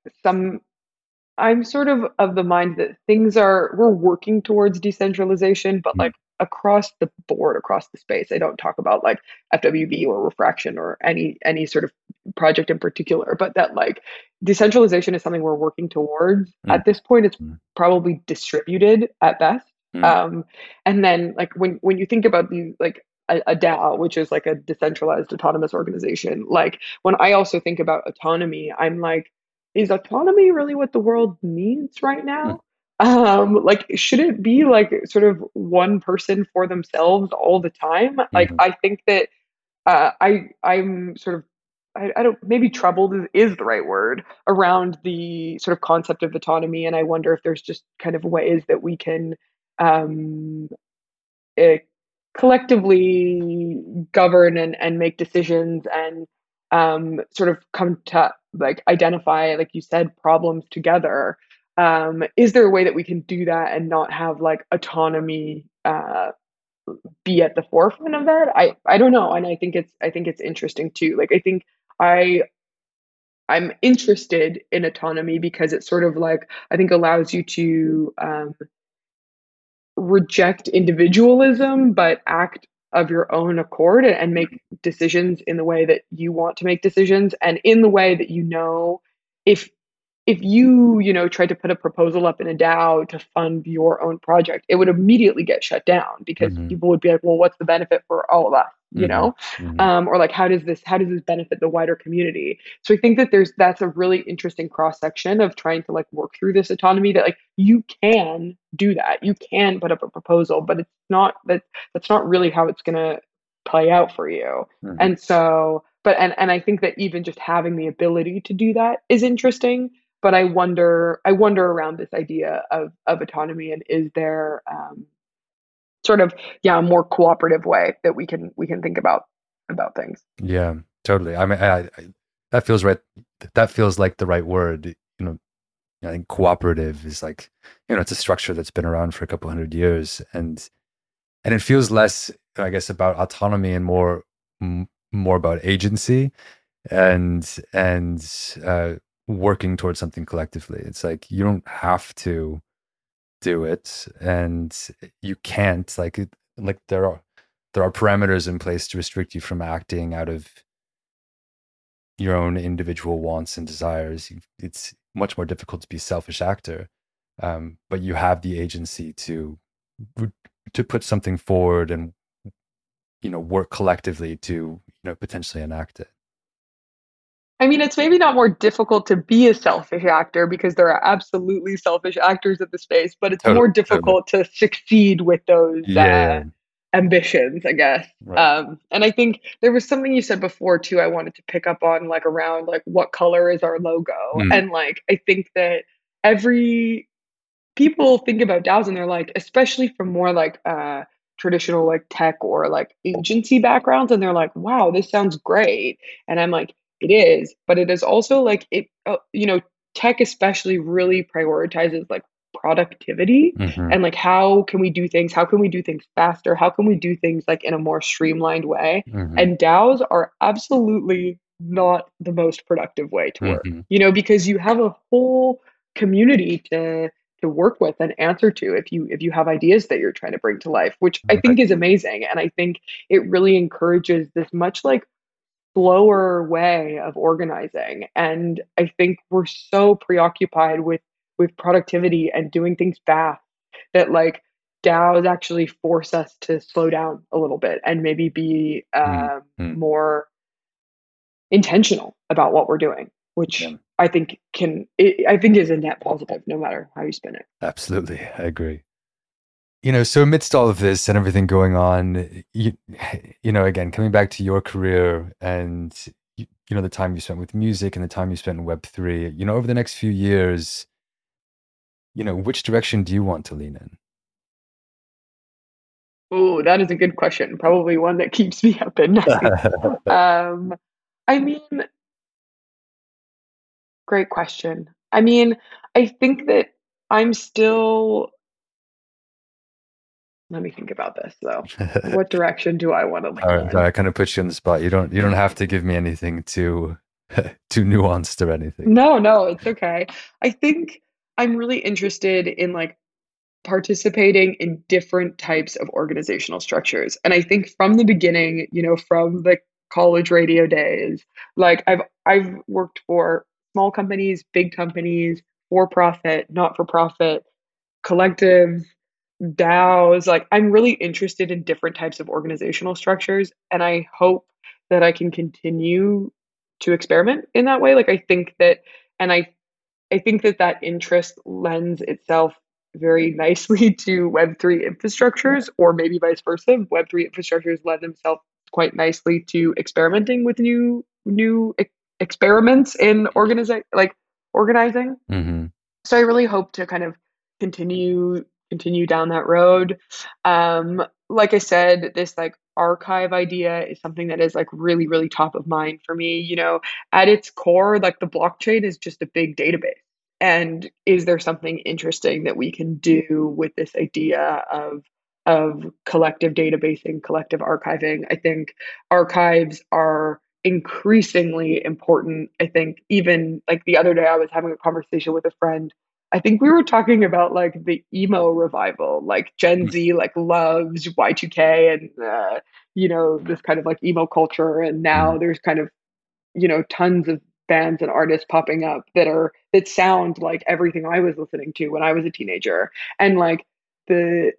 I'm sort of the mind that we're working towards decentralization, but like across the board, across the space. I don't talk about like FWB or Refraction or any sort of project in particular, but that like decentralization is something we're working towards. At this point, it's probably distributed at best. And then like when you think about these, like a DAO, which is like a decentralized autonomous organization, like when I also think about autonomy, I'm like, is autonomy really what the world needs right now? Like, should it be like sort of one person for themselves all the time? Like, I think that I'm sort of, I don't, maybe troubled is the right word around the sort of concept of autonomy. And I wonder if there's just kind of ways that we can collectively govern and make decisions and sort of come to like identify, like you said, problems together. Is there a way that we can do that and not have like autonomy be at the forefront of that? I don't know. And I think it's interesting too. Like, I think I'm interested in autonomy because it sort of like, I think allows you to reject individualism, but act of your own accord and make decisions in the way that you want to make decisions, and in the way that, you know, if you know, tried to put a proposal up in a DAO to fund your own project, it would immediately get shut down because people would be like, well, what's the benefit for all of us, you know? Or like, how does this benefit the wider community? So I think that that's a really interesting cross section of trying to like work through this autonomy, that like, you can do that. You can put up a proposal, but it's not that's not really how it's going to play out for you. And so, and I think that even just having the ability to do that is interesting. But I wonder around this idea of autonomy, and is there a more cooperative way that we can think about about things. Yeah, totally. I mean, I that feels right. That feels like the right word. You know, I think cooperative is like, you know, it's a structure that's been around for a couple hundred years, and it feels less, I guess, about autonomy and more about agency and working towards something collectively. It's like you don't have to do it, and you can't. Like there are parameters in place to restrict you from acting out of your own individual wants and desires. It's much more difficult to be a selfish actor, but you have the agency to put something forward and, you know, work collectively to, you know, potentially enact it. I mean, it's maybe not more difficult to be a selfish actor, because there are absolutely selfish actors in the space, but it's more difficult to succeed with those ambitions, I guess. Right. And I think there was something you said before too, I wanted to pick up on, like around like what color is our logo? And like, I think that people think about DAOs and they're like, especially from more like traditional like tech or like agency backgrounds, and they're like, wow, this sounds great. And I'm like, it is, but it is also like it, you know, tech especially really prioritizes like productivity and like, how can we do things? How can we do things faster? How can we do things like in a more streamlined way? And DAOs are absolutely not the most productive way to work, you know, because you have a whole community to work with and answer to if you have ideas that you're trying to bring to life, which I think is amazing. And I think it really encourages this much like slower way of organizing. And I think we're so preoccupied with productivity and doing things fast that like DAOs actually force us to slow down a little bit and maybe be more intentional about what we're doing, which I think is a net positive no matter how you spin it. Absolutely. I agree. You know, so amidst all of this and everything going on, you know, again, coming back to your career and, you know, the time you spent with music and the time you spent in Web3, you know, over the next few years, you know, which direction do you want to lean in? Oh, that is a good question. Probably one that keeps me up at night. I mean, great question. I mean, I think that I'm still... Let me think about this though. What direction do I want to lean in? I kind of put you on the spot. You don't have to give me anything too nuanced or anything. No, it's okay. I think I'm really interested in like participating in different types of organizational structures. And I think from the beginning, you know, from the college radio days, like I've worked for small companies, big companies, for profit, not for profit, collectives, DAOs. Like I'm really interested in different types of organizational structures, and I hope that I can continue to experiment in that way. Like I think that, and I think that that interest lends itself very nicely to Web3 infrastructures, or maybe vice versa. Web3 infrastructures lend themselves quite nicely to experimenting with new experiments in organizing. So I really hope to kind of continue down that road. Like I said, this like archive idea is something that is like really, really top of mind for me. You know, at its core, like the blockchain is just a big database. And is there something interesting that we can do with this idea of collective databasing, collective archiving? I think archives are increasingly important. I think even like the other day, I was having a conversation with a friend. I think we were talking about like the emo revival, like Gen Z like loves Y2K and, you know, this kind of like emo culture. And now there's kind of, you know, tons of bands and artists popping up that sound like everything I was listening to when I was a teenager. And like the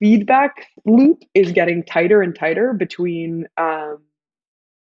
feedback loop is getting tighter and tighter between,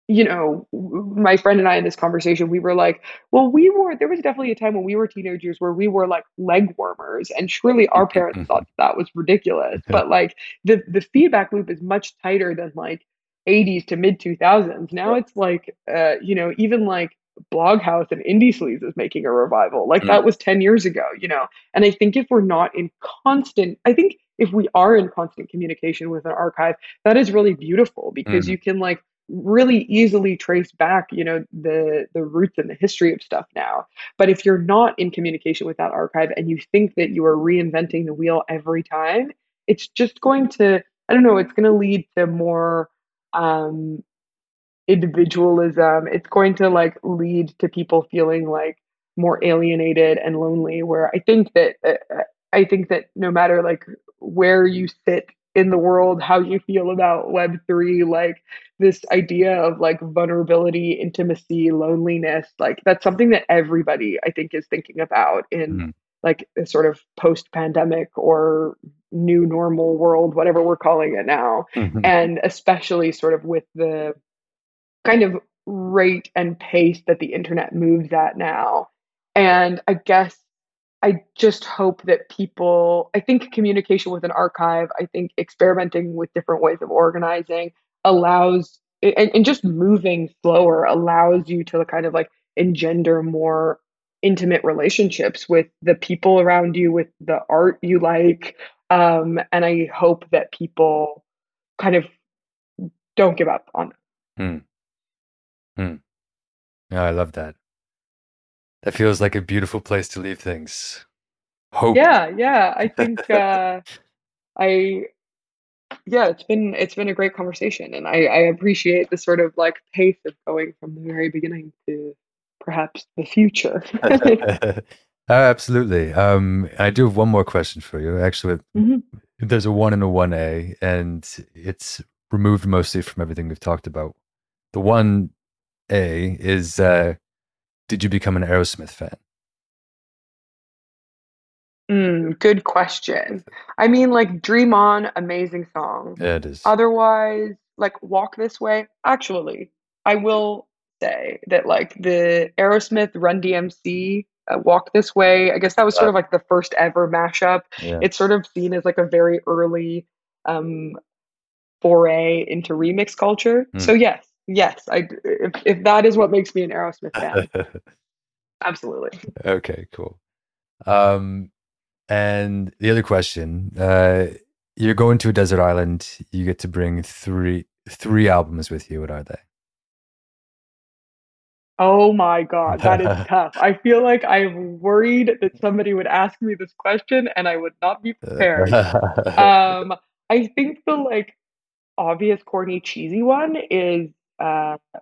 you know, my friend and I in this conversation, we were like, well, there was definitely a time when we were teenagers where we were like leg warmers, and surely our parents thought that was ridiculous. But like the feedback loop is much tighter than like 80s to mid 2000s. Now it's like, you know, even like Bloghouse and Indie Sleaze is making a revival. Like that was 10 years ago, you know? And I think if we're not in constant, I think if we are in constant communication with an archive, that is really beautiful, because you can like really easily trace back, you know, the roots and the history of stuff now. But if you're not in communication with that archive and you think that you are reinventing the wheel every time, it's just going to, I don't know, it's going to lead to more individualism. It's going to like lead to people feeling like more alienated and lonely, where I think that no matter like where you sit in the world, how you feel about Web3, like this idea of like vulnerability, intimacy, loneliness, like that's something that everybody I think is thinking about in like a sort of post-pandemic or new normal world, whatever we're calling it now. And especially sort of with the kind of rate and pace that the internet moves at now. And I guess I just hope that people, I think communication with an archive, I think experimenting with different ways of organizing allows, and just moving slower allows you to kind of like engender more intimate relationships with the people around you, with the art you like. And I hope that people kind of don't give up on it. Yeah, I love that. That feels like a beautiful place to leave things. Hope. Yeah. I think it's been a great conversation, and I appreciate the sort of like pace of going from the very beginning to perhaps the future. Absolutely. I do have one more question for you. Actually, there's a 1 and a 1A, and it's removed mostly from everything we've talked about. The 1A is, did you become an Aerosmith fan? Good question. I mean, like, Dream On, amazing song. Yeah, it is. Otherwise, like, Walk This Way. Actually, I will say that, like, the Aerosmith Run DMC Walk This Way, I guess that was sort of like the first ever mashup. Yeah. It's sort of seen as like a very early foray into remix culture. So yes, if that is what makes me an Aerosmith fan, absolutely. Okay, cool. And the other question: you're going to a desert island. You get to bring three albums with you. What are they? Oh my God, that is tough. I feel like I'm worried that somebody would ask me this question, and I would not be prepared. I think the like obvious, corny, cheesy one is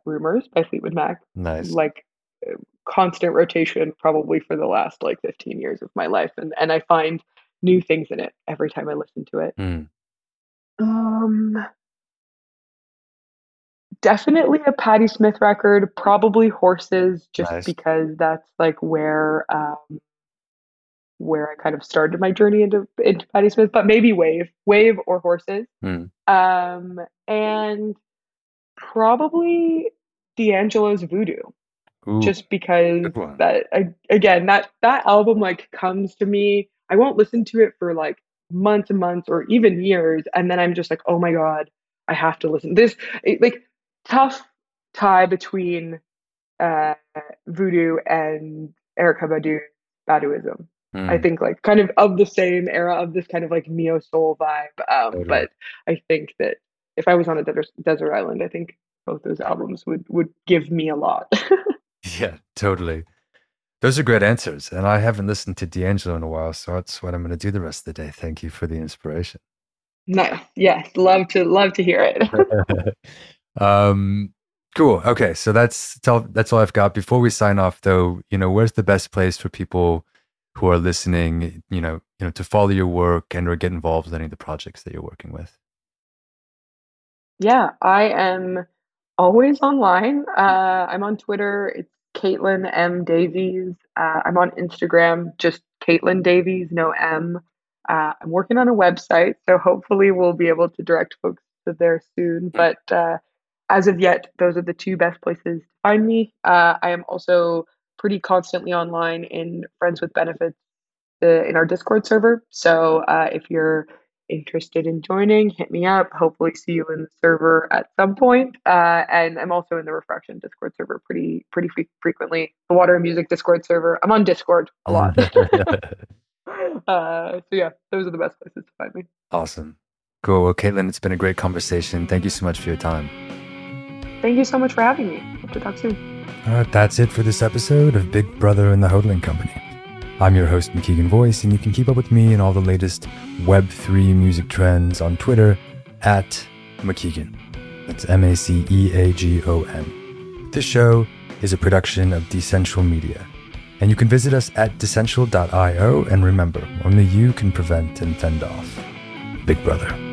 Rumors by Fleetwood Mac. Nice. Like constant rotation probably for the last like 15 years of my life, and I find new things in it every time I listen to it. Definitely a Patti Smith record, probably Horses, just because that's like where I kind of started my journey into Patti Smith, but maybe Wave or Horses. And probably D'Angelo's Voodoo. Ooh, just because that that album like comes to me. I won't listen to it for like months and months or even years, and then I'm just like, oh my God, I have to listen. Like tough tie between Voodoo and Erykah Baduism. I think like kind of the same era of this kind of like neo soul vibe. But I think that if I was on a desert island, I think both those albums would give me a lot. Yeah, totally. Those are great answers. And I haven't listened to D'Angelo in a while, so that's what I'm going to do the rest of the day. Thank you for the inspiration. Nice. Yes. Love to hear it. Cool. Okay. So that's all I've got. Before we sign off though, you know, where's the best place for people who are listening, you know, to follow your work and or get involved with any of the projects that you're working with? Yeah, I am always online. I'm on Twitter. It's Kaitlyn M. Davies. I'm on Instagram, just Kaitlyn Davies, no M. I'm working on a website, so hopefully we'll be able to direct folks to there soon. But as of yet, those are the two best places to find me. I am also pretty constantly online in Friends with Benefits in our Discord server. So if you're interested in joining, hit me up. Hopefully see you in the server at some point. And I'm also in the Refraction Discord server pretty frequently. The Water and Music Discord server. I'm on Discord a lot. So yeah, those are the best places to find me. Awesome. Cool. Well, Kaitlyn, it's been a great conversation. Thank you so much for your time. Thank you so much for having me. Hope to talk soon. All right, that's it for this episode of Big Brother and the Hodling Company. I'm your host, McKeegan Voice, and you can keep up with me and all the latest Web3 music trends on Twitter at McKeegan. That's MacEagon. This show is a production of Decentral Media, and you can visit us at decentral.io. And remember, only you can prevent and fend off Big Brother.